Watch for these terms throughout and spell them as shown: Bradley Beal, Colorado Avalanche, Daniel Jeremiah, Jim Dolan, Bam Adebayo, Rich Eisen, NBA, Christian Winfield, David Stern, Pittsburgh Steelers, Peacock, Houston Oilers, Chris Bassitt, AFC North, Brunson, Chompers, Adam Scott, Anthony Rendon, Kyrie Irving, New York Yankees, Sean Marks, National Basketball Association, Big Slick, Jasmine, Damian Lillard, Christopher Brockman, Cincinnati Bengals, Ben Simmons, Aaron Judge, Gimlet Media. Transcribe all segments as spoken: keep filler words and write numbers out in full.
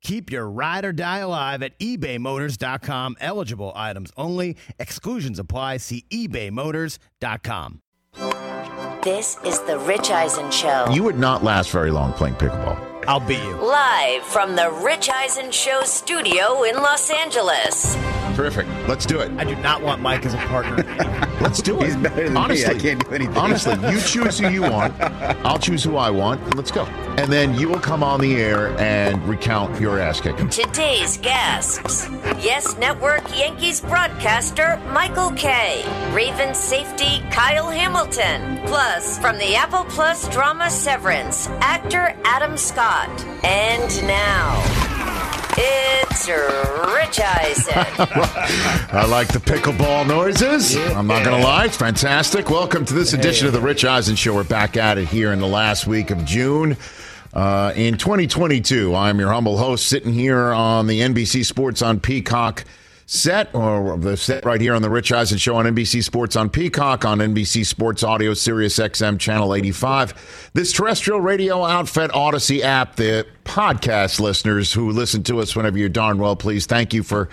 Keep your ride or die alive at ebay motors dot com. Eligible items only. Exclusions apply. See ebay motors dot com. This is the Rich Eisen Show. You would not last very long playing pickleball. I'll beat you. Live from the Rich Eisen Show studio in Los Angeles. Terrific. Let's do it. I do not want Mike as a partner. Let's do it. He's better than honestly, me. I can't do anything. Honestly, you choose who you want. I'll choose who I want. And let's go. And then you will come on the air and recount your ass kicking. Today's guests. Yes Network Yankees broadcaster Michael Kay. Ravens safety Kyle Hamilton. Plus, from the Apple Plus drama Severance, actor Adam Scott. And now, it's Rich Eisen. I like the pickleball noises. I'm not going to lie. It's fantastic. Welcome to this edition of the Rich Eisen Show. We're back at it here in the last week of June. Uh, in twenty twenty-two, I'm your humble host sitting here on the N B C Sports on Peacock set, or the set right here on the Rich Eisen Show on N B C Sports on Peacock, on N B C Sports Audio, Sirius X M, Channel eighty-five. This terrestrial radio outfit, Odyssey app, the podcast listeners who listen to us whenever you're darn well pleased, thank you for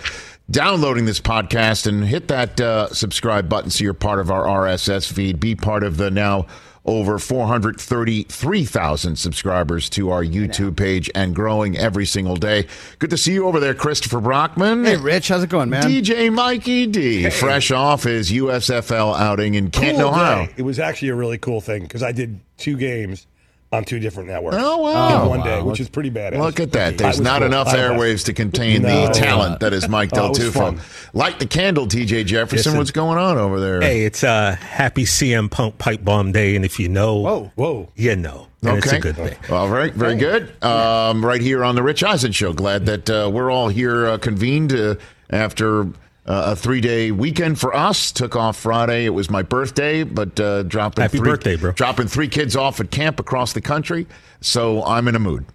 downloading this podcast and hit that uh, subscribe button so you're part of our R S S feed. Be part of the now over four hundred thirty-three thousand subscribers to our YouTube page and growing every single day. Good to see you over there, Christopher Brockman. Hey, Rich. How's it going, man? D J Mikey D, hey. Fresh off his U S F L outing in Canton, cool Ohio. Day. It was actually a really cool thing because I did two games on two different networks. Oh, wow. In one wow. day, which is pretty badass. Look at that. There's not cool. enough airwaves to contain no, the talent that is Mike Del oh, Tufo. Light the candle, T J Jefferson. Yes, what's going on over there? Hey, it's uh, happy C M Punk pipe bomb day, and if you know, whoa, whoa, you know. Okay. It's a good thing. All right. Very good. Um, right here on the Rich Eisen Show. Glad that uh, we're all here uh, convened uh, after... Uh, a three-day weekend for us. Took off Friday. It was my birthday, but uh, dropping Happy three, birthday, bro. Dropping three kids off at camp across the country, so I'm in a mood.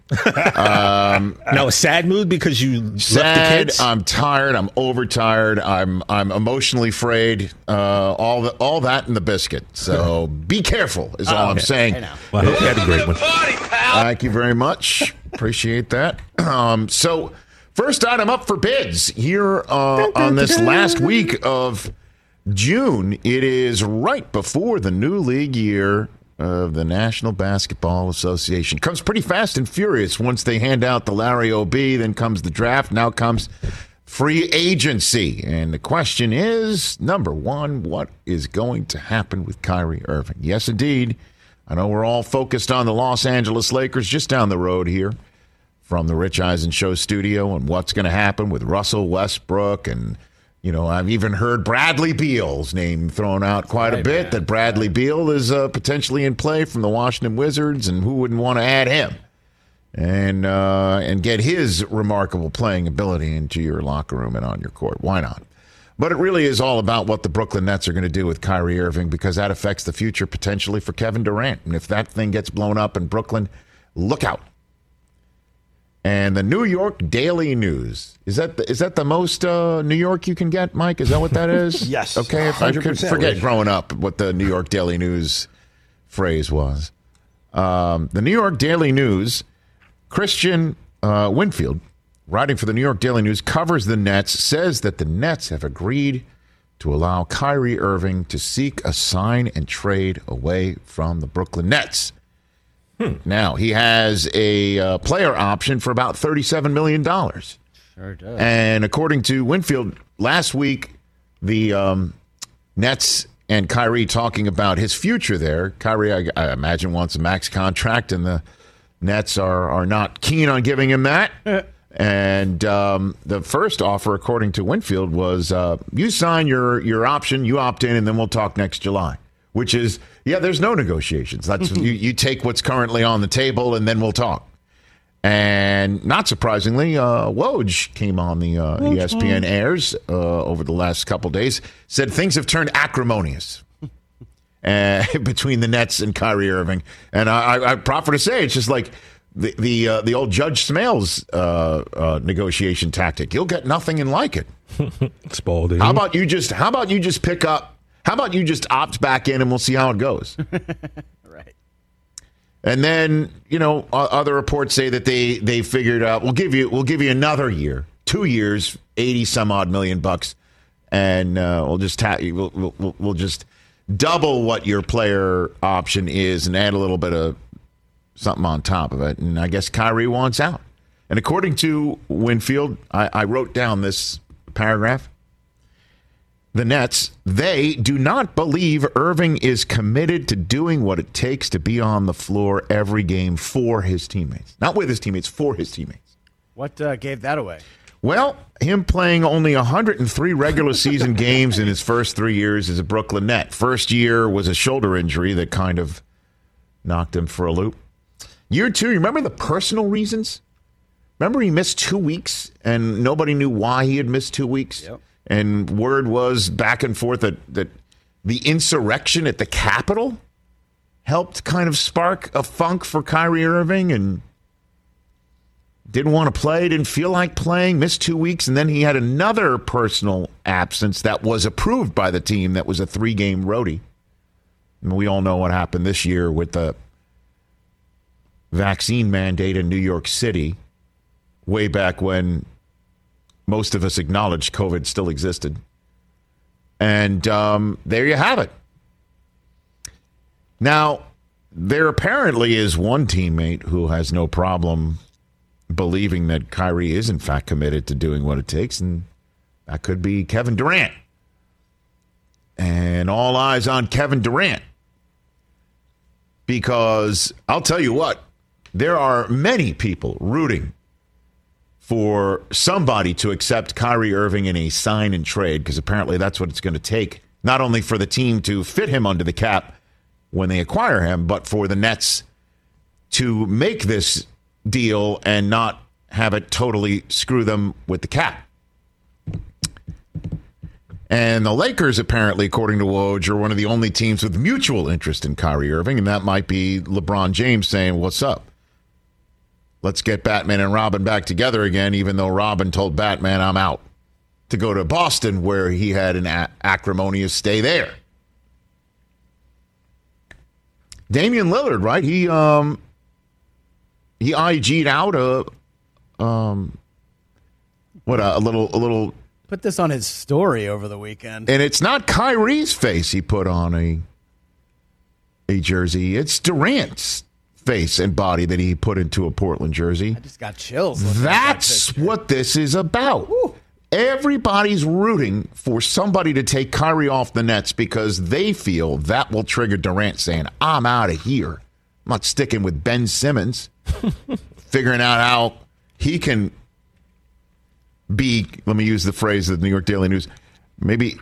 Um, no, a sad mood because you sad, left the kids? I'm tired. I'm overtired. I'm I'm emotionally frayed. Uh, all the, all that in the biscuit. So be careful is all oh, okay. I'm saying. Hey, well, I hope you had a great one. Party, pal. Thank you very much. Appreciate that. Um, so... First item up for bids here uh, on this last week of June. It is right before the new league year of the National Basketball Association. Comes pretty fast and furious once they hand out the Larry O B, then comes the draft, now comes free agency. And the question is, number one, what is going to happen with Kyrie Irving? Yes, indeed. I know we're all focused on the Los Angeles Lakers just down the road here from the Rich Eisen Show studio, and what's going to happen with Russell Westbrook. And, you know, I've even heard Bradley Beal's name thrown out quite a bit, that Bradley Beal is uh, potentially in play from the Washington Wizards, and who wouldn't want to add him and uh, and get his remarkable playing ability into your locker room and on your court. Why not? But it really is all about what the Brooklyn Nets are going to do with Kyrie Irving, because that affects the future potentially for Kevin Durant. And if that thing gets blown up in Brooklyn, look out. And the New York Daily News. Is that the, is that the most uh, New York you can get, Mike? Is that what that is? Yes. Okay, if I could forget growing up what the New York Daily News phrase was. Um, the New York Daily News, Christian uh, Winfield, writing for the New York Daily News, covers the Nets, says that the Nets have agreed to allow Kyrie Irving to seek a sign and trade away from the Brooklyn Nets. Now, he has a uh, player option for about thirty-seven million dollars. Sure does. And according to Winfield, last week, the um, Nets and Kyrie talking about his future there. Kyrie, I, I imagine, wants a max contract, and the Nets are, are not keen on giving him that. And um, the first offer, according to Winfield, was uh, you sign your, your option, you opt in, and then we'll talk next July. Which is, yeah, there's no negotiations. That's you, you take what's currently on the table, and then we'll talk. And not surprisingly, uh, Woj came on the uh, E S P N airs uh, over the last couple days, said things have turned acrimonious uh, between the Nets and Kyrie Irving. And I, I proffer to say it's just like the the, uh, the old Judge Smales uh, uh, negotiation tactic. You'll get nothing and like it. Spalding. How about you just how about you just pick up? How about you just opt back in and we'll see how it goes? Right. And then, you know, other reports say that they, they figured out we'll give you we'll give you another year, two years, eighty some odd million bucks, and uh, we'll just ta- we'll, we'll we'll just double what your player option is and add a little bit of something on top of it. And I guess Kyrie wants out. And according to Winfield, I, I wrote down this paragraph. The Nets, they do not believe Irving is committed to doing what it takes to be on the floor every game for his teammates. Not with his teammates, for his teammates. What uh, gave that away? Well, him playing only one hundred three regular season games in his first three years as a Brooklyn Net. First year was a shoulder injury that kind of knocked him for a loop. Year two, you remember the personal reasons? Remember he missed two weeks and nobody knew why he had missed two weeks? Yep. And word was back and forth that, that the insurrection at the Capitol helped kind of spark a funk for Kyrie Irving and didn't want to play, didn't feel like playing, missed two weeks. And then he had another personal absence that was approved by the team that was a three-game roadie. And we all know what happened this year with the vaccine mandate in New York City way back when. Most of us acknowledged COVID still existed. And um, there you have it. Now, there apparently is one teammate who has no problem believing that Kyrie is, in fact, committed to doing what it takes, and that could be Kevin Durant. And all eyes on Kevin Durant. Because I'll tell you what, there are many people rooting for somebody to accept Kyrie Irving in a sign and trade, because apparently that's what it's going to take, not only for the team to fit him under the cap when they acquire him, but for the Nets to make this deal and not have it totally screw them with the cap. And the Lakers, apparently, according to Woj, are one of the only teams with mutual interest in Kyrie Irving, and that might be LeBron James saying, what's up? Let's get Batman and Robin back together again, even though Robin told Batman, I'm out, to go to Boston, where he had an acrimonious stay there. Damian Lillard, right? He um, he I G'd out a um, what a, a little a little. Put this on his story over the weekend, and it's not Kyrie's face he put on a a jersey; it's Durant's face and body that he put into a Portland jersey. I just got chills. That's what this is about. Woo. Everybody's rooting for somebody to take Kyrie off the Nets because they feel that will trigger Durant saying, I'm out of here. I'm not sticking with Ben Simmons. Figuring out how he can be, let me use the phrase of the New York Daily News, maybe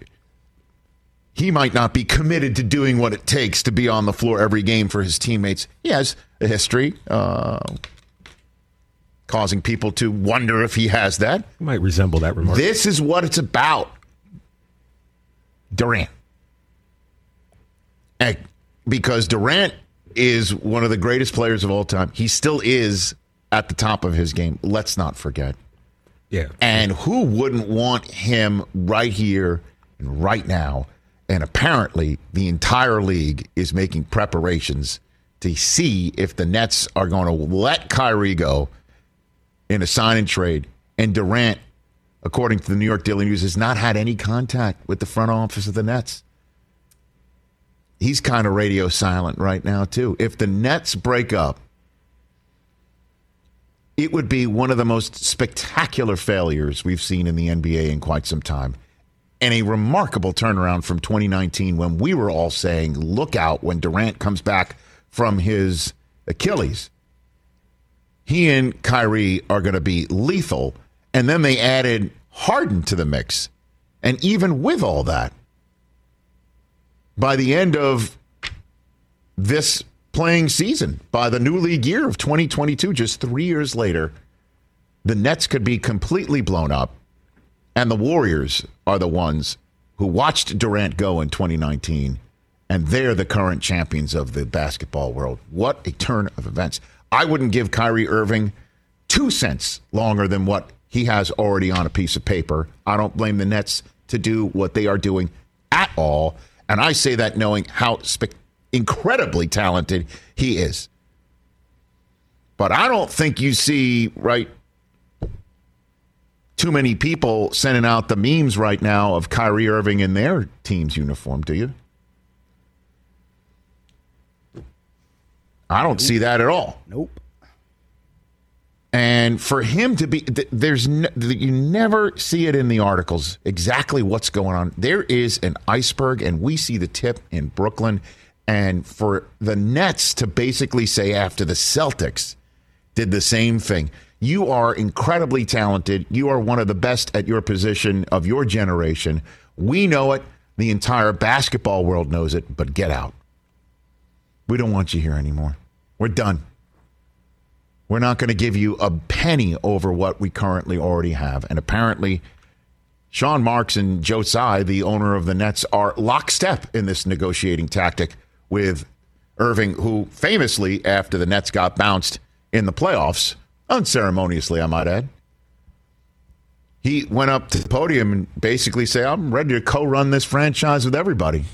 he might not be committed to doing what it takes to be on the floor every game for his teammates. He has a history, uh, causing people to wonder if he has that. It might resemble that remark. This is what it's about. Durant. And because Durant is one of the greatest players of all time. He still is at the top of his game. Let's not forget. Yeah. And who wouldn't want him right here and right now? And apparently, the entire league is making preparations to see if the Nets are going to let Kyrie go in a sign and trade. And Durant, according to the New York Daily News, has not had any contact with the front office of the Nets. He's kind of radio silent right now, too. If the Nets break up, it would be one of the most spectacular failures we've seen in the N B A in quite some time. And a remarkable turnaround from twenty nineteen when we were all saying, look out when Durant comes back from his Achilles. He and Kyrie are going to be lethal. And then they added Harden to the mix. And even with all that, by the end of this playing season by the new league year of twenty twenty-two. Just three years later, the Nets could be completely blown up, and the Warriors are the ones who watched Durant go in twenty nineteen, and they're the current champions of the basketball world. What a turn of events. I wouldn't give Kyrie Irving two cents longer than what he has already on a piece of paper. I don't blame the Nets to do what they are doing at all, and I say that knowing how spec- incredibly talented he is. But I don't think you see, right, too many people sending out the memes right now of Kyrie Irving in their team's uniform, do you? I don't nope. see that at all. Nope. And for him to be, there's no, you never see it in the articles exactly what's going on. There is an iceberg, and we see the tip in Brooklyn. And for the Nets to basically say after the Celtics did the same thing, you are incredibly talented. You are one of the best at your position of your generation. We know it. The entire basketball world knows it, but get out. We don't want you here anymore. We're done. We're not going to give you a penny over what we currently already have. And apparently, Sean Marks and Joe Tsai, the owner of the Nets, are lockstep in this negotiating tactic with Irving, who famously, after the Nets got bounced in the playoffs, unceremoniously, I might add, he went up to the podium and basically said, I'm ready to co-run this franchise with everybody.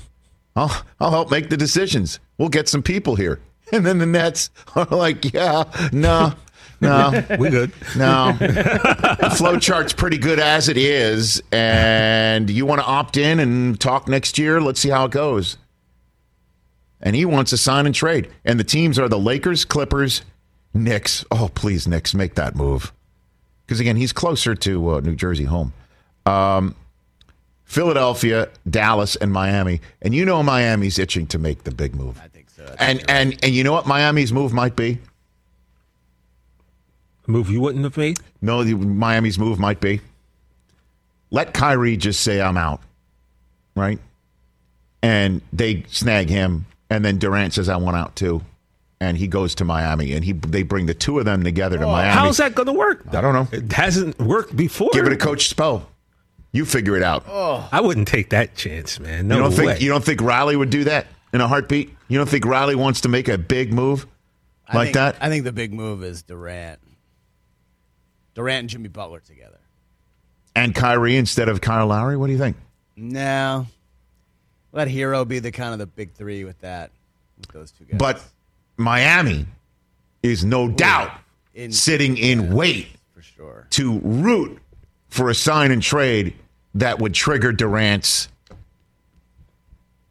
I'll, I'll help make the decisions. We'll get some people here. And then the Nets are like, yeah, no, no. We're good. No. The flow chart's pretty good as it is. And you want to opt in and talk next year? Let's see how it goes. And he wants a sign and trade. And the teams are the Lakers, Clippers, Knicks. Oh, please, Knicks, make that move. Because, again, he's closer to uh, New Jersey home. Um, Philadelphia, Dallas, and Miami. And you know Miami's itching to make the big move. I think so. I think and right. and and you know what Miami's move might be? A move you wouldn't have made? No, the, Miami's move might be. Let Kyrie just say, I'm out. Right? And they snag him. And then Durant says, I want out too. And he goes to Miami, and he they bring the two of them together oh, to Miami. How's that going to work? I don't know. It hasn't worked before. Give it a Coach Spo. You figure it out. Oh, I wouldn't take that chance, man. No you don't way. Think, you don't think Riley would do that in a heartbeat? You don't think Riley wants to make a big move like I think, that? I think the big move is Durant. Durant and Jimmy Butler together. And Kyrie instead of Kyle Lowry? What do you think? No. Let Hero be the kind of the big three with that, with those two guys. But Miami is no Ooh, doubt in, sitting in yeah, wait for sure to root for a sign and trade that would trigger Durant's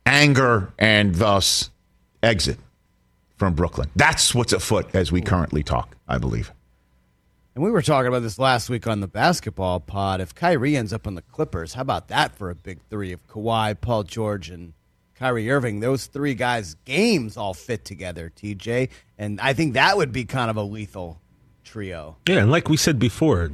anger and thus exit from Brooklyn. That's what's afoot as we currently talk, I believe. And we were talking about this last week on the basketball pod. If Kyrie ends up on the Clippers, how about that for a big three of Kawhi, Paul George, and Kyrie Irving? Those three guys' games all fit together, T J. And I think that would be kind of a lethal trio. Yeah, and like we said before,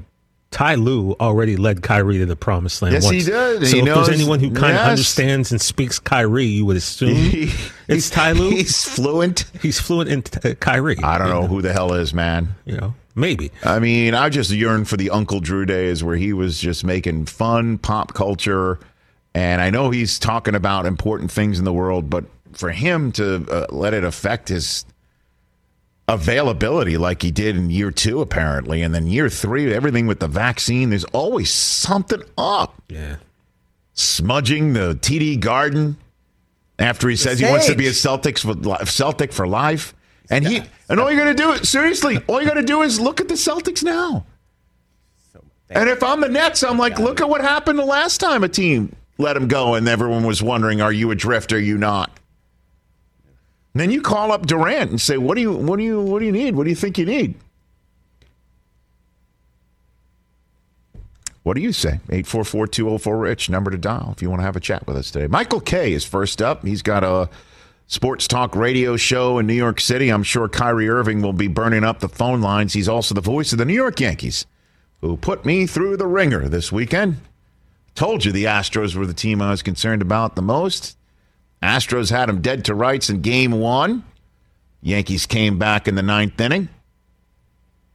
Ty Lue already led Kyrie to the promised land yes, once. Yes, he did. So he if knows, there's anyone who kind yes. of understands and speaks Kyrie, you would assume he, it's Ty Lue. He's fluent. He's fluent in t- Kyrie. I don't know, know who the hell is, man. You know, maybe. I mean, I just yearn for the Uncle Drew days where he was just making fun pop culture. And I know he's talking about important things in the world, but for him to uh, let it affect his availability like he did in year two, apparently, and then year three, everything with the vaccine, there's always something up. Yeah, smudging the T D Garden after he the says stage. He wants to be a Celtics with Celtic for life, it's and he nuts. And all you got to do is seriously, all you got to do is look at the Celtics now. So and if I'm the Nets, I'm like, look it. At what happened the last time a team let him go, and everyone was wondering, are you adrift? Are you not? And then you call up Durant and say, "What do you? What do you? What do you need? What do you think you need?" What do you say? eight four four, two oh four, RICH, number to dial if you want to have a chat with us today. Michael Kay is first up. He's got a sports talk radio show in New York City. I'm sure Kyrie Irving will be burning up the phone lines. He's also the voice of the New York Yankees, who put me through the ringer this weekend. Told you the Astros were the team I was concerned about the most. Astros had them dead to rights in game one. Yankees came back in the ninth inning.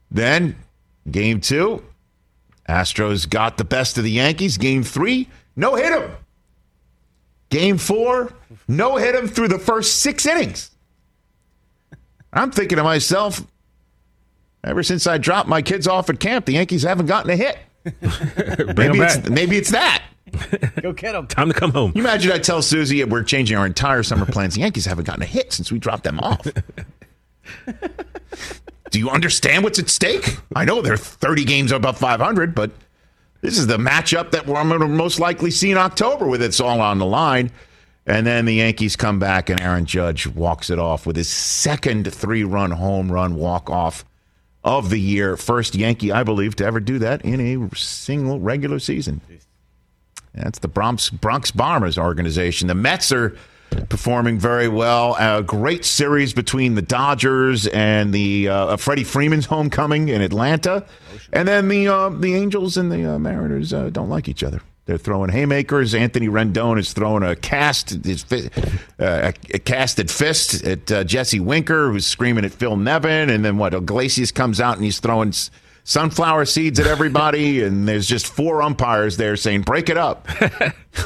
Then, game two, Astros got the best of the Yankees. Game three, no hit him. Game four, no hit him through the first six innings. I'm thinking to myself, ever since I dropped my kids off at camp, the Yankees haven't gotten a hit. maybe, it's, maybe it's that. Go get them. Time to come home. You imagine I tell Susie we're changing our entire summer plans. The Yankees haven't gotten a hit since we dropped them off. Do you understand what's at stake? I know they're thirty games above five hundred, but this is the matchup that we're going to most likely see in October with it's all on the line. And then the Yankees come back and Aaron Judge walks it off with his second three-run home run walk-off of the year. First Yankee, I believe, to ever do that in a single regular season. That's the Bronx, Bronx Bombers organization. The Mets are performing very well. A great series between the Dodgers and the uh, Freddie Freeman's homecoming in Atlanta. And then the uh, the Angels and the uh, Mariners uh, don't like each other. They're throwing haymakers. Anthony Rendon is throwing a cast, his fi- uh, a casted fist at uh, Jesse Winker, who's screaming at Phil Nevin. And then what? Iglesias comes out and he's throwing s- sunflower seeds at everybody. And there's just four umpires there saying, break it up.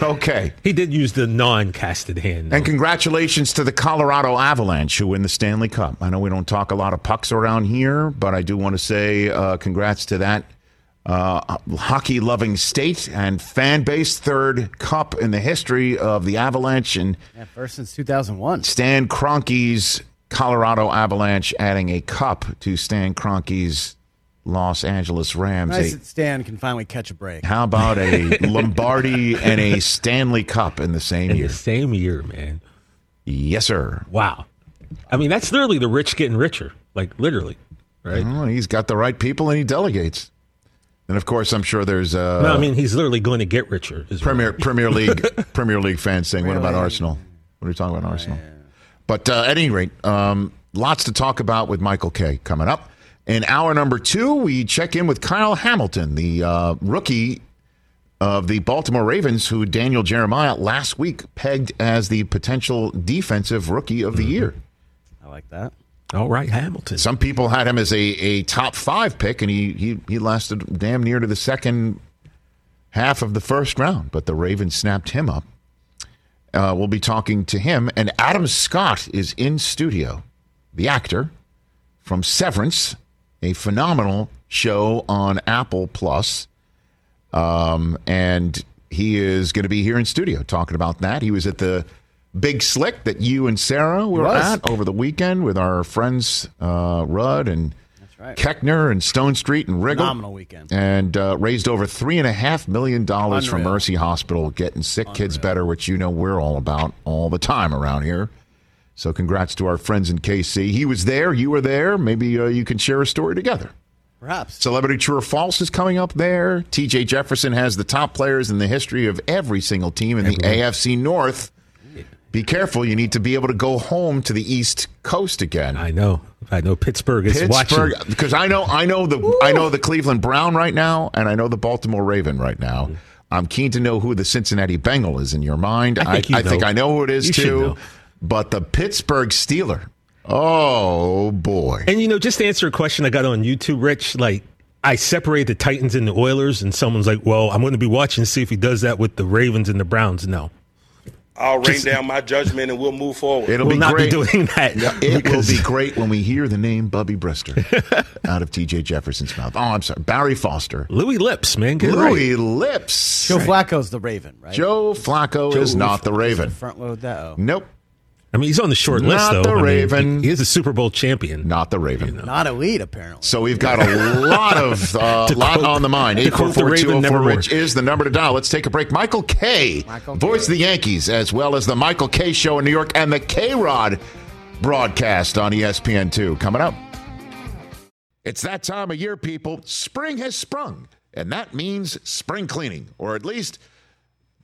Okay. He did use the non-casted hand, though. And congratulations to the Colorado Avalanche, who win the Stanley Cup. I know we don't talk a lot of pucks around here, but I do want to say uh, congrats to that. Uh, hockey-loving state and fan base, third cup in the history of the Avalanche. And yeah, first since two thousand one. Stan Kroenke's Colorado Avalanche adding a cup to Stan Kroenke's Los Angeles Rams. Nice a, that Stan can finally catch a break. How about a Lombardi and a Stanley Cup in the same in year? In the same year, man. Yes, sir. Wow. I mean, that's literally the rich getting richer. Like, literally, right? Oh, he's got the right people and he delegates. And of course, I'm sure there's. Uh, no, I mean he's literally going to get richer. Premier right. Premier League Premier League fans saying, really? "What about Arsenal? What are you talking about oh, Arsenal?" Yeah. But uh, at any rate, um, lots to talk about with Michael Kay coming up. In hour number two, we check in with Kyle Hamilton, the uh, rookie of the Baltimore Ravens, who Daniel Jeremiah last week pegged as the potential defensive rookie of the mm-hmm. year. I like that. All right, Hamilton. Some people had him as a, a top five pick, and he, he, he lasted damn near to the second half of the first round, but the Ravens snapped him up. Uh, we'll be talking to him, and Adam Scott is in studio, the actor from Severance, a phenomenal show on Apple Plus, um, and he is going to be here in studio talking about that. He was at the Big Slick that you and Sarah were at over the weekend with our friends uh, Rudd and That's right. Keckner and Stone Street and Riggle. Phenomenal weekend. And uh, raised over three point five million dollars Unreal. From Mercy Hospital, getting sick Unreal. Kids better, which you know we're all about all the time around here. So congrats to our friends in K C. He was there. You were there. Maybe uh, you can share a story together. Perhaps. Celebrity True or False is coming up there. T J Jefferson has the top players in the history of every single team in Everywhere. The A F C North. Be careful. You need to be able to go home to the East Coast again. I know. I know Pittsburgh is Pittsburgh, watching. Because I know I know the Woo! I know the Cleveland Brown right now, and I know the Baltimore Raven right now. Mm-hmm. I'm keen to know who the Cincinnati Bengal is in your mind. I think, I, I, think I know who it is, you too. But the Pittsburgh Steeler. Oh, boy. And, you know, just to answer a question I got on YouTube, Rich, like, I separate the Titans and the Oilers, and someone's like, well, I'm going to be watching to see if he does that with the Ravens and the Browns. No. I'll rain Just, down my judgment and we'll move forward. It'll we'll be not great. Be doing that. No, it will be great when we hear the name Bubby Brister out of T J Jefferson's mouth. Oh, I'm sorry. Barry Foster. Louis Lips, man. Get Louis right. Lips. Joe Flacco's the Raven, right? Joe Flacco Joe is not the Raven. Front load that. Oh. Nope. I mean, he's on the short list, though. Not the Raven. I mean, he is a Super Bowl champion. Not the Raven. You know. Not elite, apparently. So we've got a lot of uh, lot quote, on the mind. eight four four two oh four Rich is the number to dial. Let's take a break. Michael Kay, Michael voice Kay. Of the Yankees, as well as the Michael Kay Show in New York and the K-Rod broadcast on E S P N two. Coming up. It's that time of year, people. Spring has sprung, and that means spring cleaning, or at least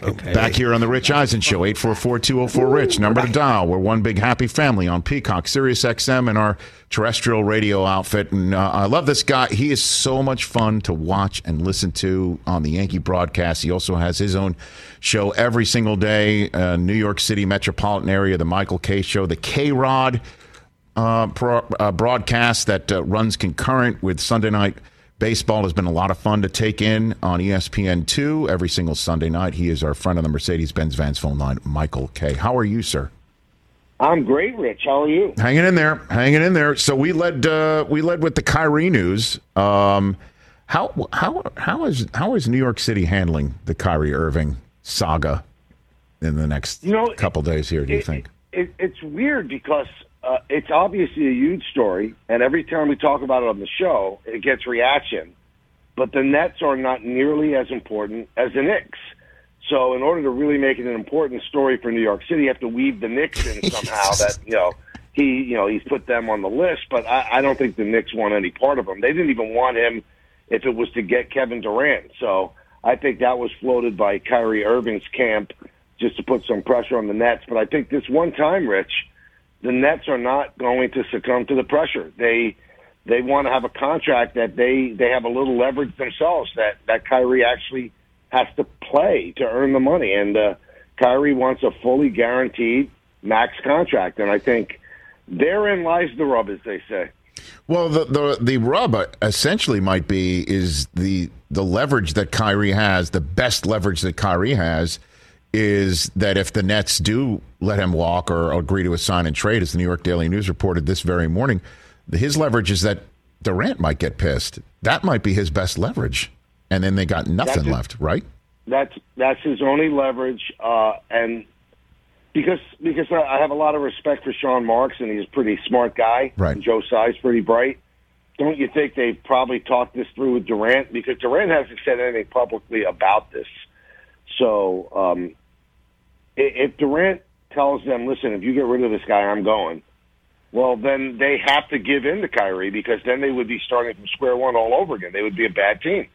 Okay. Back here on the Rich Eisen Show, eight four four, two oh four, RICH, number to dial. We're one big happy family on Peacock, Sirius X M, and our terrestrial radio outfit. And uh, I love this guy. He is so much fun to watch and listen to on the Yankee broadcast. He also has his own show every single day, uh, New York City metropolitan area, the Michael Kay Show, the K-Rod uh, pro- uh, broadcast that uh, runs concurrent with Sunday Night Baseball. Has been a lot of fun to take in on E S P N two every single Sunday night. He is our friend on the Mercedes-Benz Vans phone line, Michael Kay. How are you, sir? I'm great, Rich. How are you? Hanging in there, hanging in there. So we led, uh, we led with the Kyrie news. Um, how how how is how is New York City handling the Kyrie Irving saga in the next you know, couple days here? Do it, you think it, it, it's weird because. Uh, it's obviously a huge story, and every time we talk about it on the show, it gets reaction. But the Nets are not nearly as important as the Knicks. So in order to really make it an important story for New York City, you have to weave the Knicks in somehow that, you know, he, you know, he's put them on the list. But I, I don't think the Knicks want any part of him. They didn't even want him if it was to get Kevin Durant. So I think that was floated by Kyrie Irving's camp just to put some pressure on the Nets. But I think this one time, Rich, the Nets are not going to succumb to the pressure. They they want to have a contract that they, they have a little leverage themselves, that, that Kyrie actually has to play to earn the money. And uh, Kyrie wants a fully guaranteed max contract. And I think therein lies the rub, as they say. Well, the, the, the rub essentially might be is the the leverage that Kyrie has, the best leverage that Kyrie has, is that if the Nets do let him walk or agree to a sign and trade, as the New York Daily News reported this very morning, his leverage is that Durant might get pissed. That might be his best leverage. And then they got nothing that's left, his, right? That's that's his only leverage. Uh, and because because I have a lot of respect for Sean Marks, and he's a pretty smart guy. Right. And Joe Tsai's pretty bright. Don't you think they've probably talked this through with Durant? Because Durant hasn't said anything publicly about this. So um, if Durant tells them, listen, if you get rid of this guy, I'm going, well, then they have to give in to Kyrie, because then they would be starting from square one all over again. They would be a bad team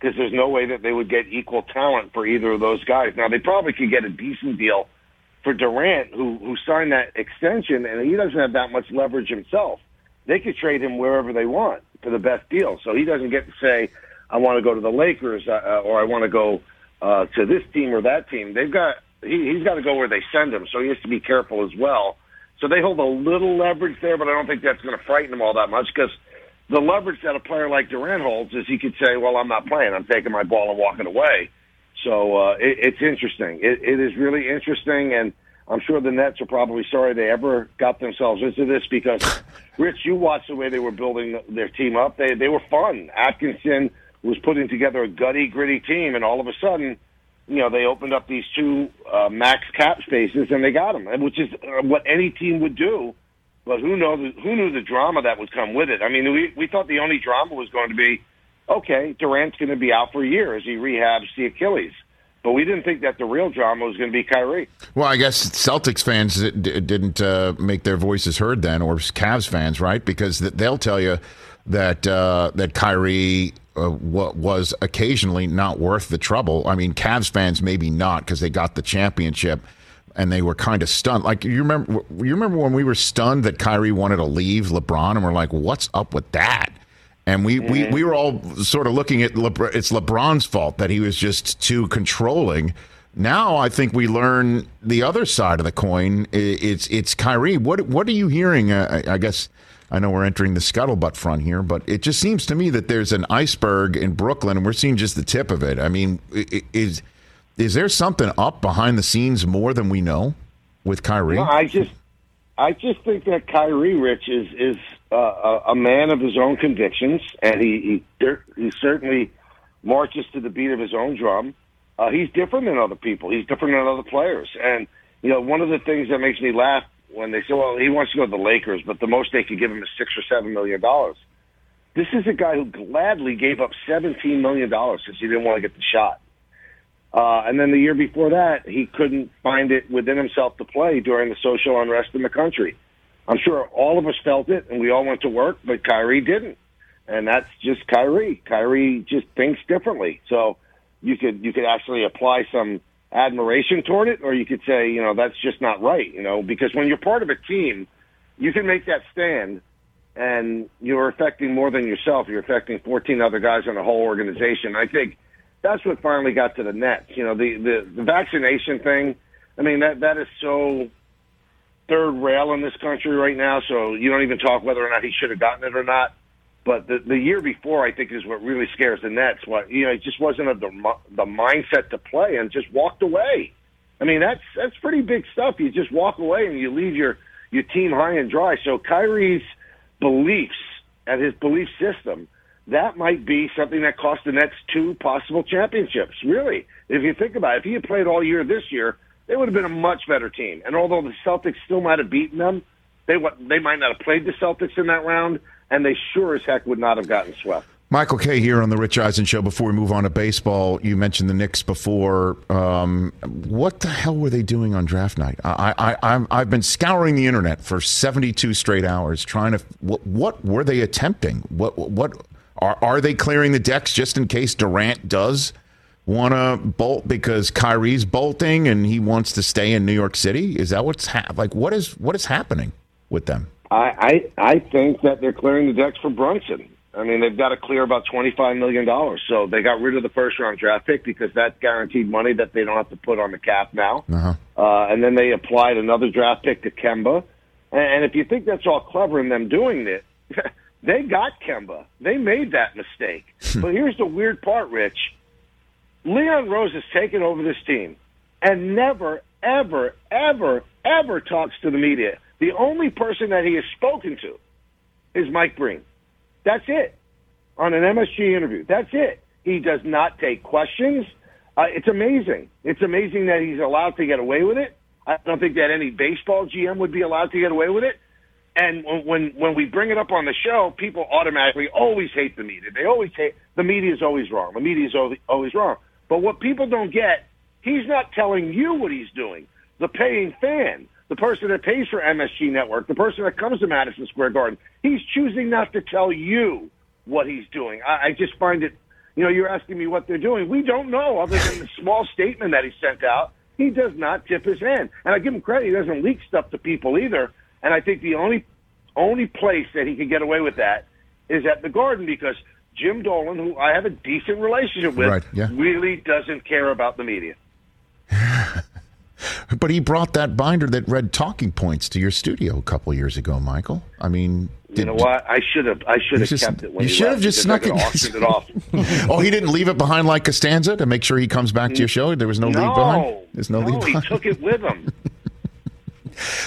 because there's no way that they would get equal talent for either of those guys. Now, they probably could get a decent deal for Durant, who, who signed that extension, and he doesn't have that much leverage himself. They could trade him wherever they want for the best deal. So he doesn't get to say, I want to go to the Lakers uh, or I want to go Uh, to this team or that team. They've got he, he's got to go where they send him, so he has to be careful as well. So they hold a little leverage there, but I don't think that's going to frighten him all that much, because the leverage that a player like Durant holds is he could say, well, I'm not playing. I'm taking my ball and walking away. So uh, it, it's interesting. It, it is really interesting, and I'm sure the Nets are probably sorry they ever got themselves into this because, Rich, you watched the way they were building their team up. They they were fun. Atkinson was putting together a gutty, gritty team, and all of a sudden, you know, they opened up these two uh, max cap spaces, and they got them, which is what any team would do. But who knows? Who knew the drama that would come with it? I mean, we we thought the only drama was going to be, okay, Durant's going to be out for a year as he rehabs the Achilles. But we didn't think that the real drama was going to be Kyrie. Well, I guess Celtics fans didn't uh, make their voices heard then, or Cavs fans, right? Because they'll tell you that uh, that Kyrie uh, was occasionally not worth the trouble. I mean, Cavs fans maybe not because they got the championship and they were kind of stunned. Like, you remember, you remember when we were stunned that Kyrie wanted to leave LeBron, and we're like, what's up with that? And we, mm-hmm. we, we were all sort of looking at LeBron, it's LeBron's fault that he was just too controlling. Now I think we learn the other side of the coin. It's it's Kyrie. What what are you hearing? Uh, I guess I know we're entering the scuttlebutt front here, but it just seems to me that there's an iceberg in Brooklyn, and we're seeing just the tip of it. I mean, is is there something up behind the scenes more than we know with Kyrie? No, I just I just think that Kyrie, Rich, is is. Uh, a, a man of his own convictions, and he, he he certainly marches to the beat of his own drum. Uh, he's different than other people. He's different than other players. And, you know, one of the things that makes me laugh when they say, well, he wants to go to the Lakers, but the most they could give him is six or seven million dollars. This is a guy who gladly gave up seventeen million dollars since he didn't want to get the shot. Uh, and then the year before that, he couldn't find it within himself to play during the social unrest in the country. I'm sure all of us felt it, and we all went to work, but Kyrie didn't. And that's just Kyrie. Kyrie just thinks differently. So you could you could actually apply some admiration toward it, or you could say, you know, that's just not right, you know, because when you're part of a team, you can make that stand, and you're affecting more than yourself. You're affecting fourteen other guys in the whole organization. I think that's what finally got to the Nets. You know, the, the, the vaccination thing, I mean, that that is so third rail in this country right now, so you don't even talk whether or not he should have gotten it or not. But the the year before, I think, is what really scares the Nets. What, you know, it just wasn't a, the the mindset to play and just walked away. I mean, that's that's pretty big stuff. You just walk away and you leave your, your team high and dry. So Kyrie's beliefs and his belief system, that might be something that cost the Nets two possible championships, really. If you think about it, if he had played all year this year, they would have been a much better team. And although the Celtics still might have beaten them, they they might not have played the Celtics in that round, and they sure as heck would not have gotten swept. Michael Kay here on the Rich Eisen Show. Before we move on to baseball, you mentioned the Knicks before. Um, what the hell were they doing on draft night? I, I, I'm, I've been scouring the internet for seventy-two straight hours trying to what, – what were they attempting? What what are, are they clearing the decks just in case Durant does want to bolt because Kyrie's bolting and he wants to stay in New York City? Is that what's ha- like? What is what is happening with them? I, I I think that they're clearing the decks for Brunson. I mean, they've got to clear about twenty-five million dollars. So they got rid of the first round draft pick because that's guaranteed money that they don't have to put on the cap now. Uh-huh. Uh, and then they applied another draft pick to Kemba. And, and if you think that's all clever in them doing it, they got Kemba. They made that mistake. But here's the weird part, Rich. Leon Rose has taken over this team and never, ever, ever, ever talks to the media. The only person that he has spoken to is Mike Breen. That's it. On an M S G interview. That's it. He does not take questions. Uh, it's amazing. It's amazing that he's allowed to get away with it. I don't think that any baseball G M would be allowed to get away with it. And when when we bring it up on the show, people automatically always hate the media. They always hate. The media is always wrong. The media is always wrong. But what people don't get, he's not telling you what he's doing. The paying fan, the person that pays for M S G Network, the person that comes to Madison Square Garden, he's choosing not to tell you what he's doing. I, I just find it, you know, you're asking me what they're doing. We don't know other than the small statement that he sent out. He does not tip his hand. And I give him credit. He doesn't leak stuff to people either. And I think the only only place that he could get away with that is at the Garden because Jim Dolan, who I have a decent relationship with, right, yeah. really doesn't care about the media. But he brought that binder that read talking points to your studio a couple years ago, Michael. I mean, Did, you know what? I should have. I should have just, kept it. When you should have just snuck it. Auctioned it off. Oh, he didn't leave it behind like Costanza to make sure he comes back to your show. There was no, no leave behind. There's no, no leave behind. He took it with him.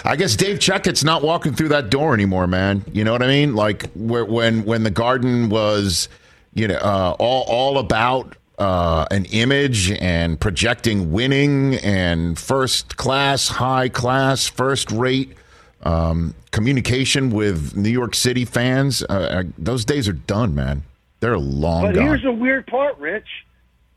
I guess Dave Checkett's not walking through that door anymore, man. You know what I mean? Like where, when when the Garden was, you know, uh, all all about uh, an image and projecting winning and first class, high class, first rate. Um, communication with New York City fans, uh, those days are done, man. They're long but gone. But here's the weird part, Rich.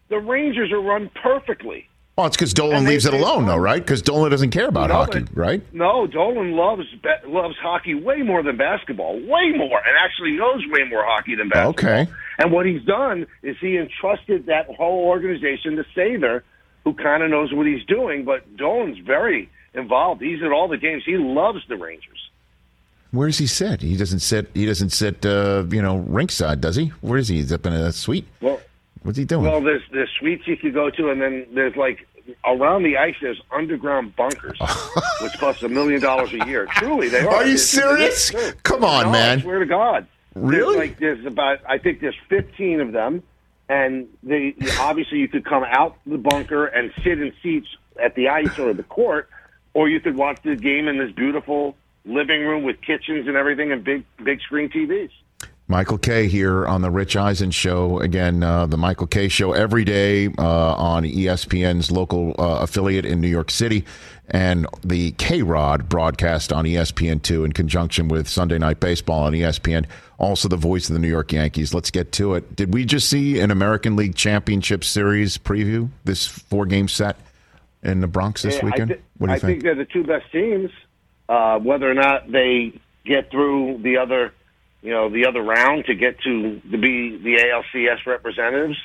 The Rangers are run perfectly. Well, it's because Dolan and leaves it alone, though, right? Because Dolan doesn't care about Dolan, hockey, right? No, Dolan loves loves hockey way more than basketball, way more, and actually knows way more hockey than basketball. Okay. And what he's done is he entrusted that whole organization to Sather, who kind of knows what he's doing, but Dolan's very... involved. He's at all the games. He loves the Rangers. Where's he sit? He doesn't sit. He doesn't sit. Uh, you know, rinkside, does he? Where is he? He's up in a suite. Well, what's he doing? Well, there's there's suites you could go to, and then there's like around the ice. There's underground bunkers, which cost a million dollars a year. Truly, they are. Are you it's, serious? It's, it's Come on, no, man! I swear to God. Really? There's like there's about I think there's fifteen of them, and they obviously you could come out the bunker and sit in seats at the ice or the court. Or you could watch the game in this beautiful living room with kitchens and everything and big big screen T Vs. Michael Kay here on the Rich Eisen Show. Again, uh, the Michael Kay Show every day uh, on E S P N's local uh, affiliate in New York City, and the K-Rod broadcast on E S P N two in conjunction with Sunday Night Baseball on E S P N. Also the voice of the New York Yankees. Let's get to it. Did we just see an American League Championship Series preview, this four-game set? In the Bronx this weekend? Yeah, I, th- what do you I think? think they're the two best teams. Uh, whether or not they get through the other, you know, the other round to get to the be the A L C S representatives,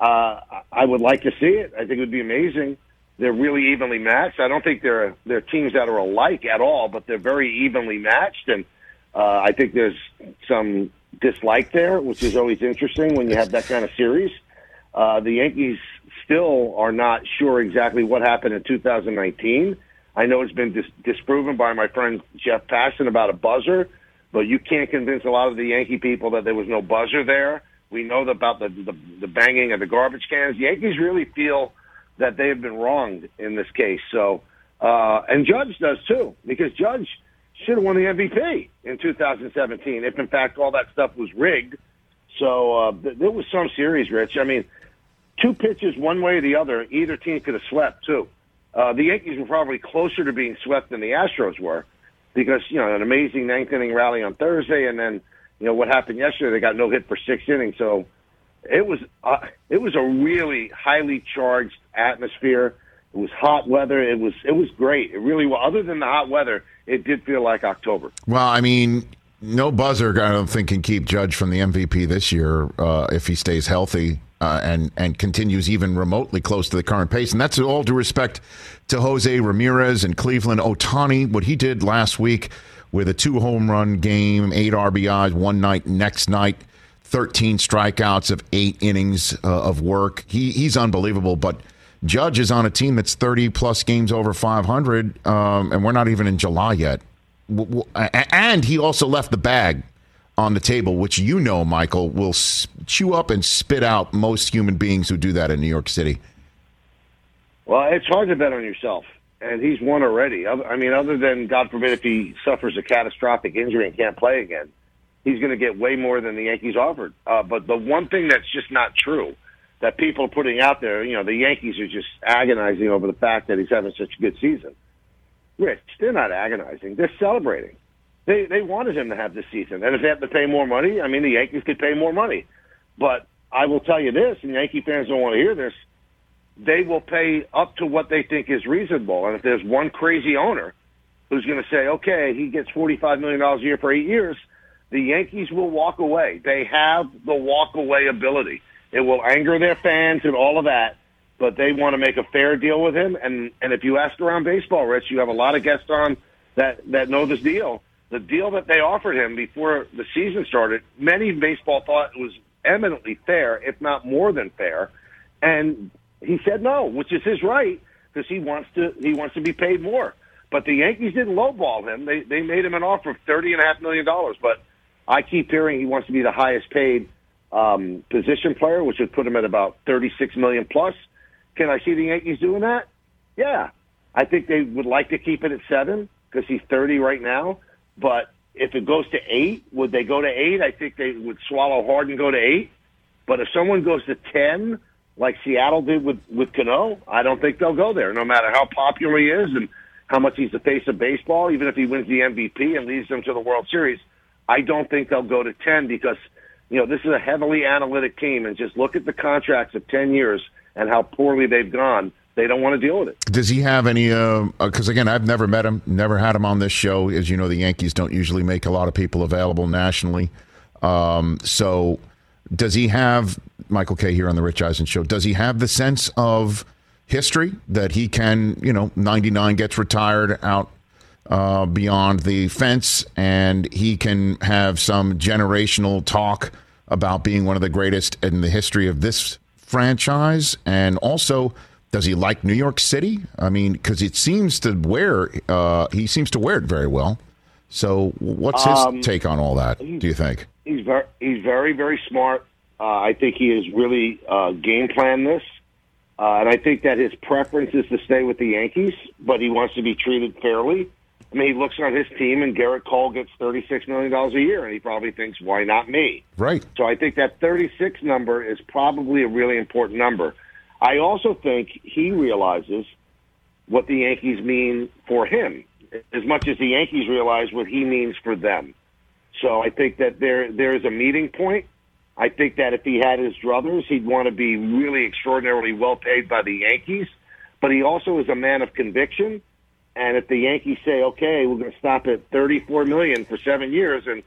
uh, I would like to see it. I think it would be amazing. They're really evenly matched. I don't think they're they're teams that are alike at all, but they're very evenly matched, and uh, I think there's some dislike there, which is always interesting when you have that kind of series. Uh, the Yankees still are not sure exactly what happened in two thousand nineteen. I know it's been dis- disproven by my friend Jeff Passan about a buzzer, but you can't convince a lot of the Yankee people that there was no buzzer there. We know about the, the, the banging of the garbage cans. The Yankees really feel that they have been wronged in this case. So, uh, and Judge does too, because Judge should have won the M V P in two thousand seventeen if, in fact, all that stuff was rigged. So uh, th- there was some series, Rich. I mean, two pitches one way or the other, either team could have swept, too. Uh, the Yankees were probably closer to being swept than the Astros were because, you know, an amazing ninth-inning rally on Thursday, and then, you know, what happened yesterday, they got no hit for six innings. So it was uh, it was a really highly charged atmosphere. It was hot weather. It was, it was great. It really was. Other than the hot weather, it did feel like October. Well, I mean... No buzzer, I don't think, can keep Judge from the M V P this year uh, if he stays healthy uh, and, and continues even remotely close to the current pace. And that's all due respect to Jose Ramirez and Cleveland. Ohtani, what he did last week with a two-home-run game, eight R B Is, one night, next night, thirteen strikeouts of eight innings uh, of work. He He's unbelievable, but Judge is on a team that's thirty-plus games over five hundred, um, and we're not even in July yet. And he also left the bag on the table, which, you know, Michael, will chew up and spit out most human beings who do that in New York City. Well, it's hard to bet on yourself, and he's won already. I mean, other than, God forbid, if he suffers a catastrophic injury and can't play again, he's going to get way more than the Yankees offered. Uh, but the one thing that's just not true that people are putting out there, you know, the Yankees are just agonizing over the fact that he's having such a good season. Rich, they're not agonizing. They're celebrating. They they wanted him to have this season. And if they have to pay more money, I mean, the Yankees could pay more money. But I will tell you this, and Yankee fans don't want to hear this, they will pay up to what they think is reasonable. And if there's one crazy owner who's going to say, okay, he gets forty-five million dollars a year for eight years, the Yankees will walk away. They have the walk-away ability. It will anger their fans and all of that. But they want to make a fair deal with him. And, and if you ask around baseball, Rich, you have a lot of guests on that, that know this deal. The deal that they offered him before the season started, many in baseball thought it was eminently fair, if not more than fair. And he said no, which is his right, because he wants to he wants to be paid more. But the Yankees didn't lowball him. They they made him an offer of thirty and a half million dollars. But I keep hearing he wants to be the highest paid um, position player, which would put him at about thirty-six million dollars plus. Can I see the Yankees doing that? Yeah. I think they would like to keep it at seven because he's thirty right now. But if it goes to eight, would they go to eight? I think they would swallow hard and go to eight. But if someone goes to ten, like Seattle did with, with Cano, I don't think they'll go there, no matter how popular he is and how much he's the face of baseball. Even if he wins the M V P and leads them to the World Series, I don't think they'll go to ten because, you know, this is a heavily analytic team, and just look at the contracts of ten years and how poorly they've gone. They don't want to deal with it. Does he have any, because, uh, again, I've never met him, never had him on this show. As you know, the Yankees don't usually make a lot of people available nationally. Um, so does he have, Michael Kay here on the Rich Eisen Show, does he have the sense of history that he can, you know, ninety-nine gets retired out uh, beyond the fence, and he can have some generational talk about being one of the greatest in the history of this franchise? And also, does he like New York City? I mean, because it seems to wear uh, he seems to wear it very well. So, what's his um, take on all that? Do you think he's very he's very very smart? Uh, I think he is really uh, game planned this, uh, and I think that his preference is to stay with the Yankees, but he wants to be treated fairly. I mean, he looks at his team, and Garrett Cole gets thirty six million dollars a year, and he probably thinks, "Why not me?" Right. So, I think that thirty six number is probably a really important number. I also think he realizes what the Yankees mean for him as much as the Yankees realize what he means for them. So I think that there there is a meeting point. I think that if he had his druthers, he'd want to be really extraordinarily well paid by the Yankees. But he also is a man of conviction. And if the Yankees say, okay, we're going to stop at thirty-four million dollars for seven years, and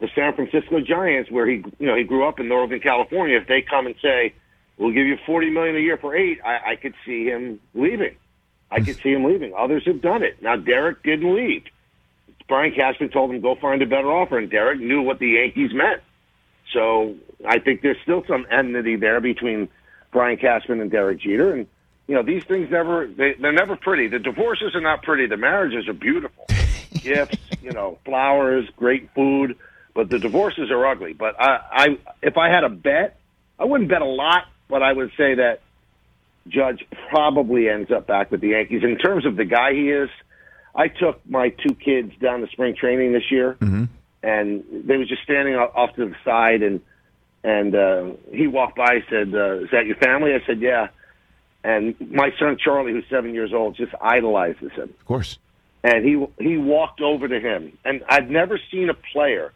the San Francisco Giants, where he you know he grew up in Northern California, if they come and say, we'll give you forty million dollars a year for eight, I, I could see him leaving. I could see him leaving. Others have done it. Now, Derek didn't leave. Brian Cashman told him, go find a better offer, and Derek knew what the Yankees meant. So I think there's still some enmity there between Brian Cashman and Derek Jeter. And, you know, these things never they, – they're never pretty. The divorces are not pretty. The marriages are beautiful. Gifts, you know, flowers, great food. But the divorces are ugly. But I, I if I had a bet, I wouldn't bet a lot. But I would say that Judge probably ends up back with the Yankees. In terms of the guy he is, I took my two kids down to spring training this year, mm-hmm. and they were just standing off to the side, and and uh, he walked by and said, uh, is that your family? I said, yeah. And my son Charlie, who's seven years old, just idolizes him. Of course. And he he walked over to him. And I've never seen a player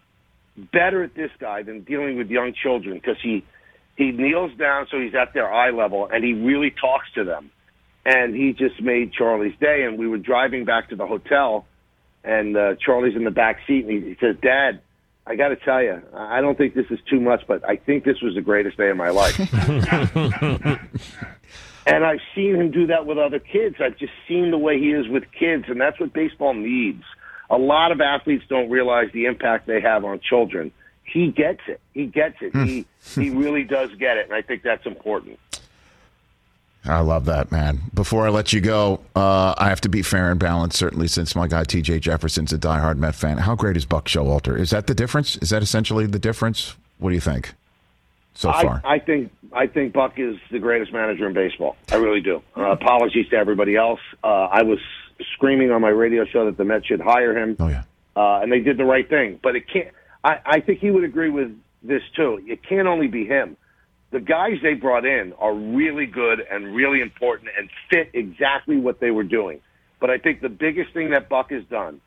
better at this guy than dealing with young children because he – he kneels down so he's at their eye level, and he really talks to them. And he just made Charlie's day, and we were driving back to the hotel, and uh, Charlie's in the back seat, and he, he says, Dad, I got to tell you, I don't think this is too much, but I think this was the greatest day of my life. And I've seen him do that with other kids. I've just seen the way he is with kids, and that's what baseball needs. A lot of athletes don't realize the impact they have on children. He gets it. He gets it. He he really does get it, and I think that's important. I love that, man. Before I let you go, uh, I have to be fair and balanced, certainly, since my guy T J Jefferson's a diehard Met fan. How great is Buck Showalter? Is that the difference? Is that essentially the difference? What do you think so far? I, I think I think Buck is the greatest manager in baseball. I really do. Uh, apologies to everybody else. Uh, I was screaming on my radio show that the Mets should hire him. Oh yeah, uh, and they did the right thing, but it can't. I, I think he would agree with this, too. It can't only be him. The guys they brought in are really good and really important and fit exactly what they were doing. But I think the biggest thing that Buck has done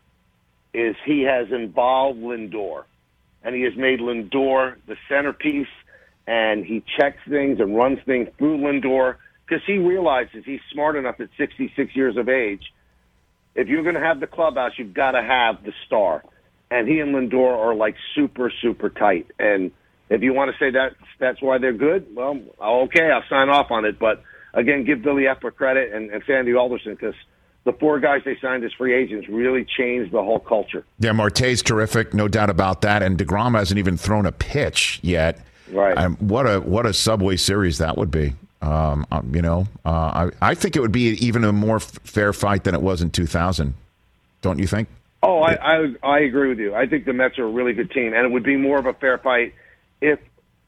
is he has involved Lindor, and he has made Lindor the centerpiece, and he checks things and runs things through Lindor because he realizes he's smart enough at sixty-six years of age. If you're going to have the clubhouse, you've got to have the star. And he and Lindor are, like, super, super tight. And if you want to say that that's why they're good, well, okay, I'll sign off on it. But, again, give Billy Epler credit and, and Sandy Alderson because the four guys they signed as free agents really changed the whole culture. Yeah, Marte's terrific, no doubt about that. And DeGrom hasn't even thrown a pitch yet. Right. Um, what a what a Subway Series that would be. Um, you know, uh, I, I think it would be even a more f- fair fight than it was in two thousand. Don't you think? Oh, I, I I agree with you. I think the Mets are a really good team, and it would be more of a fair fight if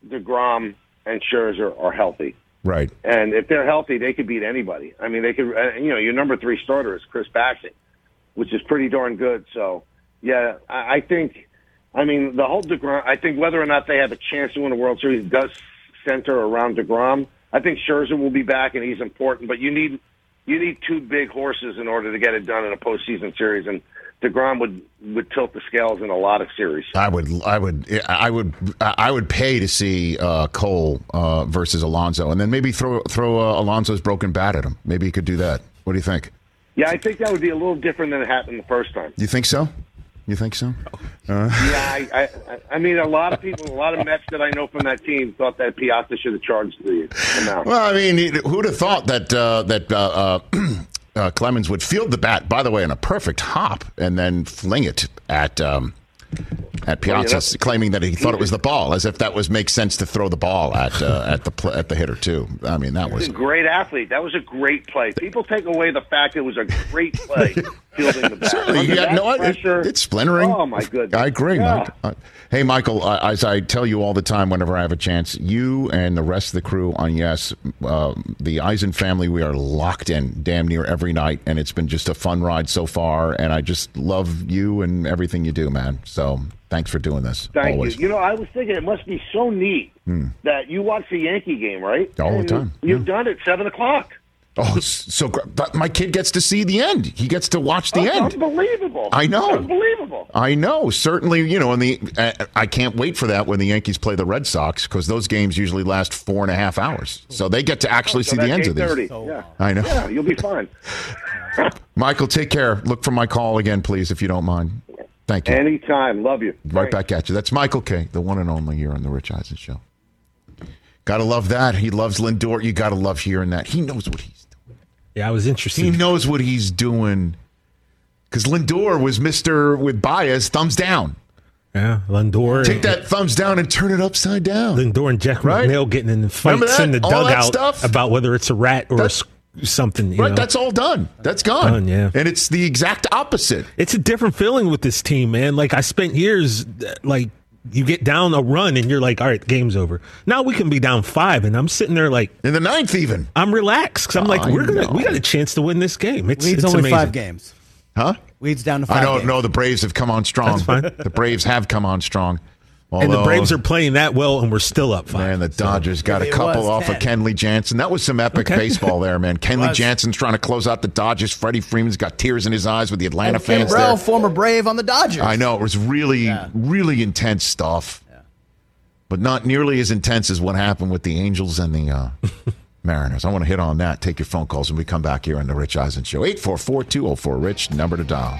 DeGrom and Scherzer are healthy. Right. And if they're healthy, they could beat anybody. I mean, they could. You know, your number three starter is Chris Bassitt, which is pretty darn good. So, yeah, I, I think. I mean, the whole DeGrom. I think whether or not they have a chance to win a World Series does center around DeGrom. I think Scherzer will be back, and he's important. But you need you need two big horses in order to get it done in a postseason series, and DeGrom would, would tilt the scales in a lot of series. I would, I would, I would, I would pay to see uh, Cole uh, versus Alonso, and then maybe throw throw uh, Alonso's broken bat at him. Maybe he could do that. What do you think? Yeah, I think that would be a little different than it happened the first time. You think so? You think so? Uh. Yeah, I, I, I mean, a lot of people, a lot of Mets that I know from that team thought that Piazza should have charged the amount. Well, I mean, who'd have thought that uh, that uh, uh, Clemens would field the bat, by the way, in a perfect hop, and then fling it at um, at Piazza, well, yeah, claiming that he thought it was the ball, as if that was makes sense to throw the ball at uh, at the pl- at the hitter too. I mean, that was a great athlete. That was a great play. People take away the fact it was a great play. Fielding the bat. Certainly, yeah, no, it, it's splintering. Oh, my goodness. I agree, yeah. Mike. Hey, Michael, uh, as I tell you all the time whenever I have a chance, you and the rest of the crew on Yes, uh, the Eisen family, we are locked in damn near every night, and it's been just a fun ride so far, and I just love you and everything you do, man. So thanks for doing this. Thank always. You. You know, I was thinking it must be so neat mm. that you watch the Yankee game, right? All and the time. You've yeah. done it seven o'clock. Oh, so but my kid gets to see the end. He gets to watch the oh, end. Unbelievable! I know. Unbelievable. I know. Certainly, you know, and the uh, I can't wait for that when the Yankees play the Red Sox because those games usually last four and a half hours. So they get to actually oh, so see the ends of these. So, yeah. I know. Yeah, you'll be fine. Michael, take care. Look for my call again, please, if you don't mind. Thank you. Anytime. Love you. Right Thanks. Back at you. That's Michael Kay, the one and only here on the Rich Eisen Show. Gotta love that. He loves Lindor. You gotta love hearing that. He knows what he's doing. Yeah, I was interested. He knows what he's doing. Because Lindor was Mister with bias, thumbs down. Yeah, Lindor. Take that thumbs down and turn it upside down. Lindor and Jack right? McNeil getting in fights in the dugout about whether it's a rat or that's, a, something. You right, know? That's all done. That's gone. Done, yeah. And it's the exact opposite. It's a different feeling with this team, man. Like, I spent years, like, you get down a run and you're like, all right, game's over. Now we can be down five, and I'm sitting there like in the ninth even. I'm relaxed because I'm like, oh, we're gonna, we got a chance to win this game. It's, Weed's it's only amazing. Five games, huh? Weed's down to five. I don't games. Know. The Braves have come on strong. That's fine. The Braves have come on strong, although, and the Braves are playing that well, and we're still up five. Man, the Dodgers so, got a couple off ten. Of Kenley Jansen. That was some epic okay. baseball there, man. Kenley Jansen's trying to close out the Dodgers. Freddie Freeman's got tears in his eyes with the Atlanta and fans. There. Former Brave on the Dodgers. I know it was really, yeah. really intense stuff, yeah. but not nearly as intense as what happened with the Angels and the uh, Mariners. I want to hit on that. Take your phone calls when we come back here on the Rich Eisen Show. eight four four, two oh four, Rich, number to dial.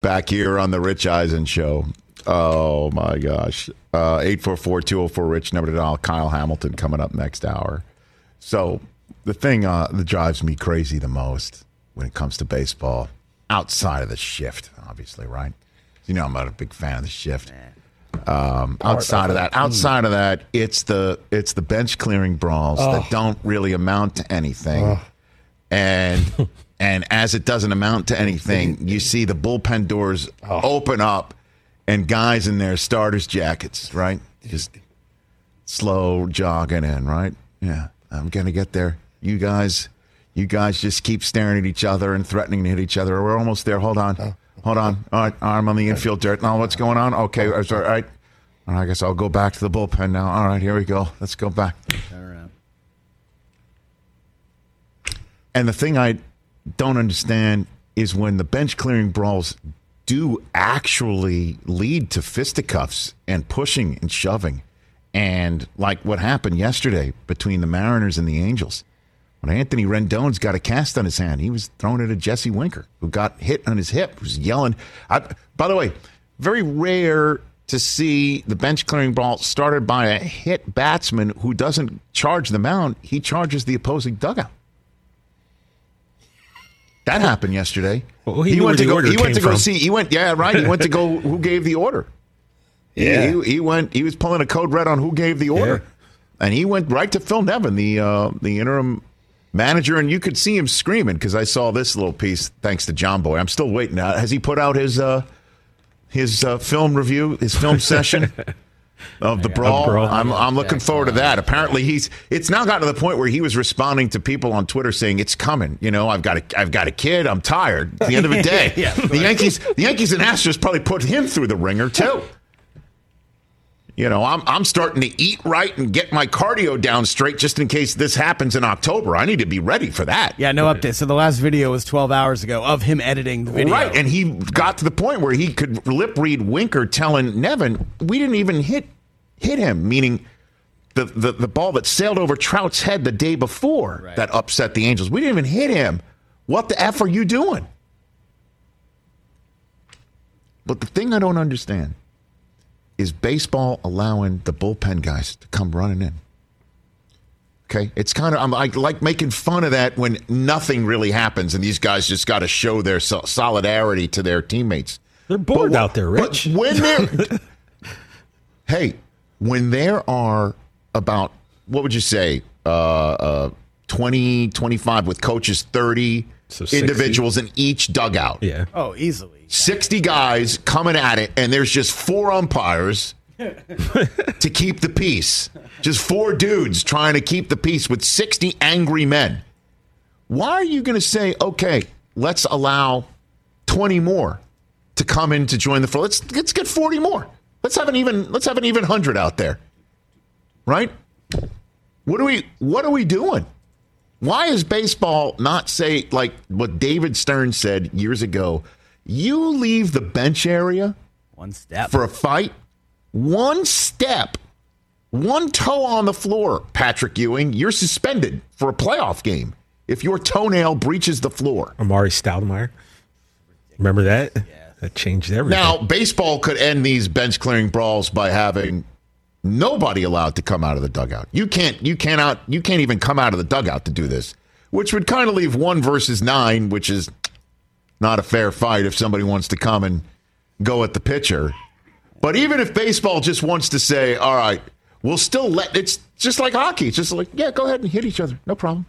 Back here on the Rich Eisen Show. Oh, my gosh. Uh, eight four four, two oh four, Rich, number to dial. Kyle Hamilton coming up next hour. So the thing uh, that drives me crazy the most when it comes to baseball, outside of the shift, obviously, right? You know I'm not a big fan of the shift. Um, outside of that, outside of that, it's the it's the bench clearing brawls oh. that don't really amount to anything, oh. and and as it doesn't amount to anything, you see the bullpen doors oh. open up, and guys in their starters jackets, right, just slow jogging in, right? Yeah, I'm gonna get there. You guys, you guys just keep staring at each other and threatening to hit each other. We're almost there. Hold on. Oh. Hold on. All right. Arm on the infield dirt. Now, what's going on? Okay. All right. All right. I guess I'll go back to the bullpen now. All right. Here we go. Let's go back. All right. And the thing I don't understand is when the bench clearing brawls do actually lead to fisticuffs and pushing and shoving, and like what happened yesterday between the Mariners and the Angels. Anthony Rendon's got a cast on his hand. He was thrown at a Jesse Winker, who got hit on his hip, was yelling. I, by the way, very rare to see the bench clearing brawl started by a hit batsman who doesn't charge the mound. He charges the opposing dugout. That happened yesterday. Well, he he went to go. He went to go from. see. He went. Yeah, right. He went to go. Who gave the order? Yeah. He, he, he went. He was pulling a code red on who gave the order, yeah. and he went right to Phil Nevin, the uh, the interim manager, and you could see him screaming because I saw this little piece thanks to John Boy. I'm still waiting. Has he put out his uh, his uh, film review, his film session of the brawl? brawl? I'm I'm looking forward to that. Apparently, he's it's now gotten to the point where he was responding to people on Twitter saying it's coming. You know, I've got a I've got a kid. I'm tired. It's the end of the day. yeah, the Yankees, the Yankees and Astros probably put him through the ringer too. You know, I'm I'm starting to eat right and get my cardio down straight just in case this happens in October. I need to be ready for that. Yeah, no update. So the last video was twelve hours ago of him editing the video. Right, and he got to the point where he could lip read Winker telling Nevin, we didn't even hit hit him, meaning the, the, the ball that sailed over Trout's head the day before right. that upset the Angels. We didn't even hit him. What the F are you doing? But the thing I don't understand is baseball allowing the bullpen guys to come running in. Okay? It's kind of, I'm I like making fun of that when nothing really happens and these guys just got to show their so- solidarity to their teammates. They're bored but, out there, Rich. But when there, hey, when there are about, what would you say, uh, uh, twenty, twenty-five with coaches, thirty so individuals in each dugout. Yeah. Oh, easily. sixty guys coming at it, and there's just four umpires to keep the peace. Just four dudes trying to keep the peace with sixty angry men. Why are you going to say, okay, let's allow twenty more to come in to join the floor? Let's let's get forty more. Let's have an even let's have an even one hundred out there. Right? What are we what are we doing? Why is baseball not say like what David Stern said years ago? You leave the bench area one step for a fight, one step, one toe on the floor, Patrick Ewing, you're suspended for a playoff game if your toenail breaches the floor. Amari Stoudemire. Remember that? Yeah. That changed everything. Now, baseball could end these bench clearing brawls by having nobody allowed to come out of the dugout. You can't you can't out you can't even come out of the dugout to do this, which would kind of leave one versus nine, which is not a fair fight if somebody wants to come and go at the pitcher. But even if baseball just wants to say, all right, we'll still let, it's just like hockey. It's just like, yeah, go ahead and hit each other. No problem.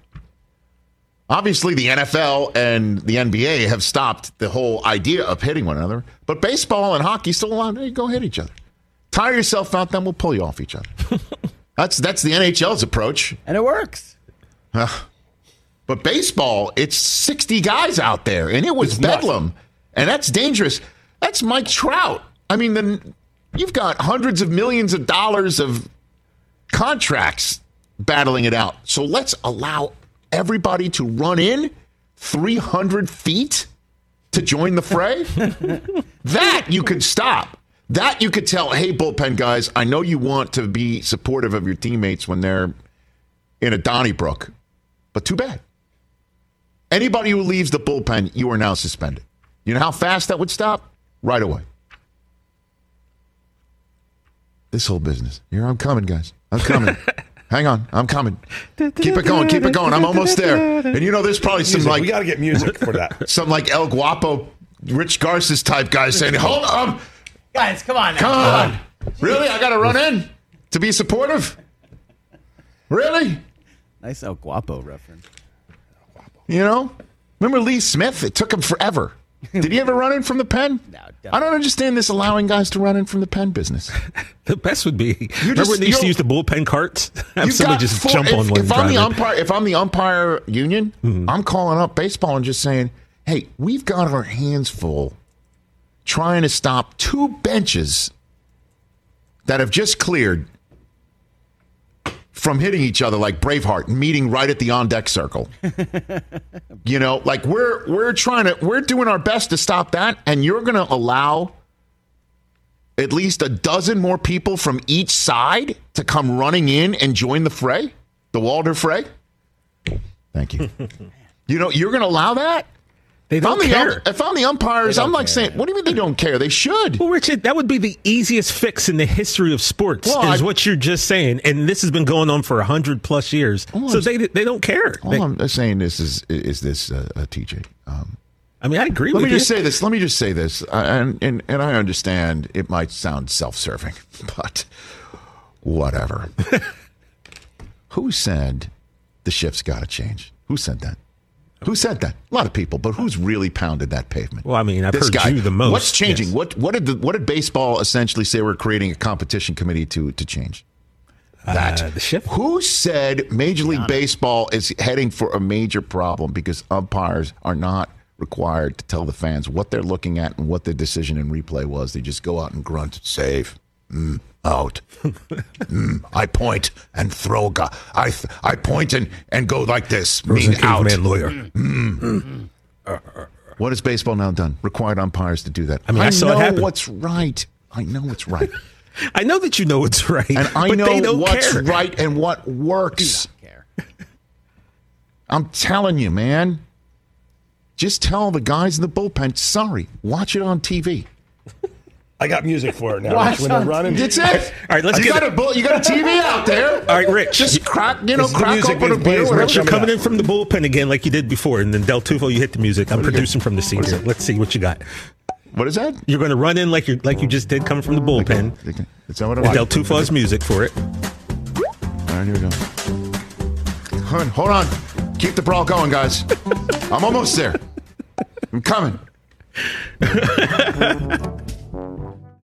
Obviously, the N F L and the N B A have stopped the whole idea of hitting one another. But baseball and hockey still allow, hey, go hit each other. Tire yourself out, then we'll pull you off each other. that's that's the N H L's approach. And it works. Uh, But baseball, it's sixty guys out there, and it was it's bedlam, nuts. And that's dangerous. That's Mike Trout. I mean, then you've got hundreds of millions of dollars of contracts battling it out. So let's allow everybody to run in three hundred feet to join the fray? That you could stop. That you could tell, hey, bullpen guys, I know you want to be supportive of your teammates when they're in a Donnybrook, but too bad. Anybody who leaves the bullpen, you are now suspended. You know how fast that would stop? Right away. This whole business. Here, I'm coming, guys. I'm coming. Hang on. I'm coming. Keep it going. Keep it going. I'm almost there. And you know, there's probably some music. like... We got to get music for that. Some like El Guapo Rich Garces type guy saying, hold up. Guys, come on now. Come on. Come on. Really? I got to run in to be supportive? Really? Nice El Guapo reference. You know? Remember Lee Smith? It took him forever. Did he ever run in from the pen? No, don't. I don't understand this allowing guys to run in from from the pen business. The best would be, just, remember when they used to use the bullpen carts? Have somebody just four, jump if, on one. If I'm, the umpire, if I'm the umpire union, mm-hmm. I'm calling up baseball and just saying, hey, we've got our hands full trying to stop two benches that have just cleared from hitting each other like Braveheart, meeting right at the on-deck circle. You know, like we're we're trying to we're doing our best to stop that, and you're going to allow at least a dozen more people from each side to come running in and join the fray, the Walder fray. Thank you. You know, you're going to allow that? They don't if care. The, if I'm the umpires, I'm like care. saying, what do you mean they don't care? They should. Well, Richard, that would be the easiest fix in the history of sports, well, is I, what you're just saying. And this has been going on for one hundred plus years. So I'm, they they don't care. All they, I'm saying this is is this, uh, T J. Um, I mean, I agree with you. Let me just say this. Let me just say this. Uh, and, and, and I understand it might sound self-serving, but whatever. Who said the shift's got to change? Who said that? Who said that? A lot of people, but who's really pounded that pavement? Well, I mean, I've this heard guy. you the most. What's changing? Yes. What what did the, what did baseball essentially say? We're creating a competition committee to to change that. Uh, the shift. Who said Major League Gianna. Baseball is heading for a major problem because umpires are not required to tell the fans what they're looking at and what their decision in replay was? They just go out and grunt, save, mm, out. mm, I point and throw. Go- I th- I point and, and go like this. Mean out. Man lawyer. Mm. Mm. Mm. What has baseball now done? Required umpires to do that. I mean, I, I saw know it happen. What's right. I know what's right. I know that you know what's right. And I but know they don't what's care. right and what works. I do not care. I'm telling you, man. Just tell the guys in the bullpen. Sorry, watch it on T V. I got music for it now. Watch when they're running. That's it. All right, let's you get got a bull, You got a T V out there. All right, Rich. Just crack, you know, this crack music open a beer. Rich, you're coming in from the bullpen again like you did before, and then Del Tufo, you hit the music. I'm producing from the seat here. Let's see what you got. What is that? You're going to run in like you like you just did, coming from the bullpen. Okay. Okay. Is that what I want? Del Tufo's music for it. All right, here we go. Hold on. Hold on. Keep the brawl going, guys. I'm almost there. I'm coming.